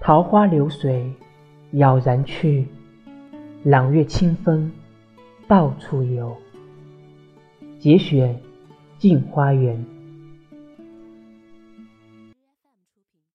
桃花流水杳然去，朗月清风到处游。节选《镜花缘》。